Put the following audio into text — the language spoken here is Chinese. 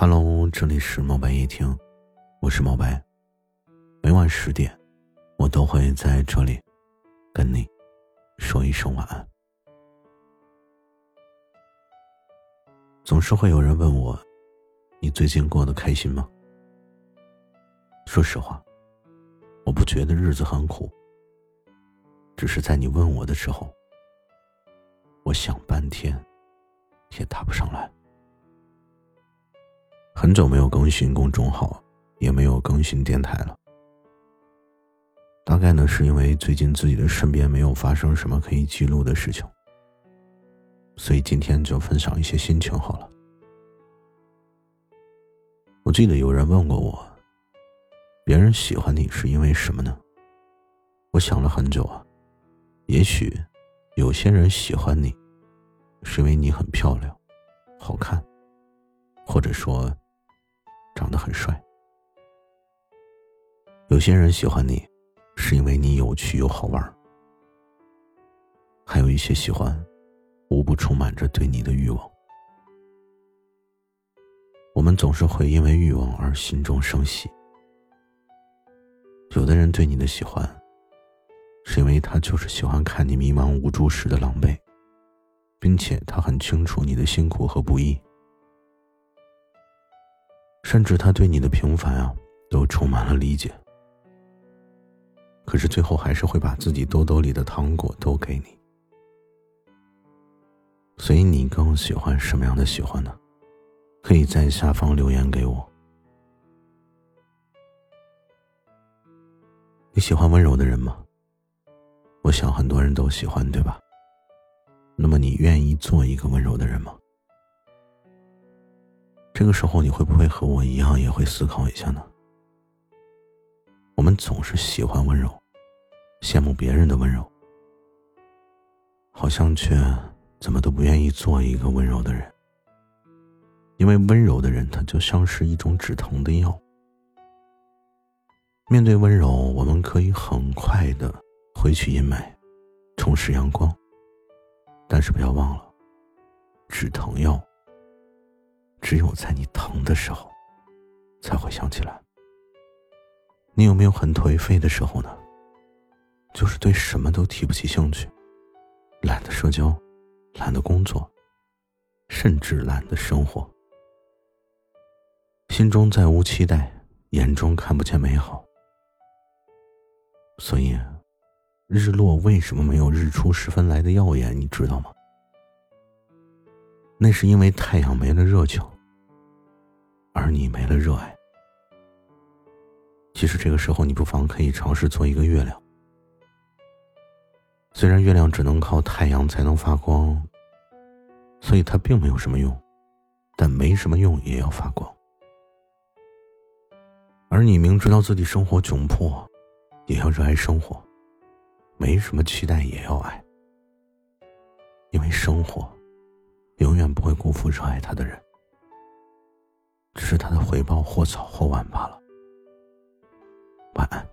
Hello， 这里是猫白夜听，我是猫白，每晚10点，我都会在这里跟你说一声晚安。总是会有人问我，你最近过得开心吗？说实话，我不觉得日子很苦，只是在你问我的时候，我想半天也答不上来。很久没有更新公众号，也没有更新电台了。大概呢，是因为最近自己的身边没有发生什么可以记录的事情，所以今天就分享一些心情好了。我记得有人问过我，别人喜欢你是因为什么呢？我想了很久啊，也许有些人喜欢你，是因为你很漂亮、好看，或者说长得很帅。有些人喜欢你，是因为你有趣又好玩。还有一些喜欢，无不充满着对你的欲望。我们总是会因为欲望而心中生喜。有的人对你的喜欢，是因为他就是喜欢看你迷茫无助时的狼狈，并且他很清楚你的辛苦和不易。甚至他对你的平凡啊，都充满了理解。可是最后还是会把自己兜兜里的糖果都给你。所以你更喜欢什么样的喜欢呢？可以在下方留言给我。你喜欢温柔的人吗？我想很多人都喜欢，对吧？那么你愿意做一个温柔的人吗？这个时候你会不会和我一样也会思考一下呢？我们总是喜欢温柔，羡慕别人的温柔，好像却怎么都不愿意做一个温柔的人。因为温柔的人他就像是一种止疼的药。面对温柔，我们可以很快的挥去阴霾，重拾阳光，但是不要忘了，止疼药只有在你疼的时候才会想起来。你有没有很颓废的时候呢？就是对什么都提不起兴趣，懒得社交，懒得工作，甚至懒得生活。心中再无期待，眼中看不见美好。所以日落为什么没有日出时分来的耀眼，你知道吗？那是因为太阳没了热情，而你没了热爱。其实这个时候你不妨可以尝试做一个月亮。虽然月亮只能靠太阳才能发光，所以它并没有什么用，但没什么用也要发光。而你明知道自己生活窘迫，也要热爱生活，没什么期待也要爱，因为生活永远不会辜负热爱他的人，只是他的回报或早或晚罢了。晚安。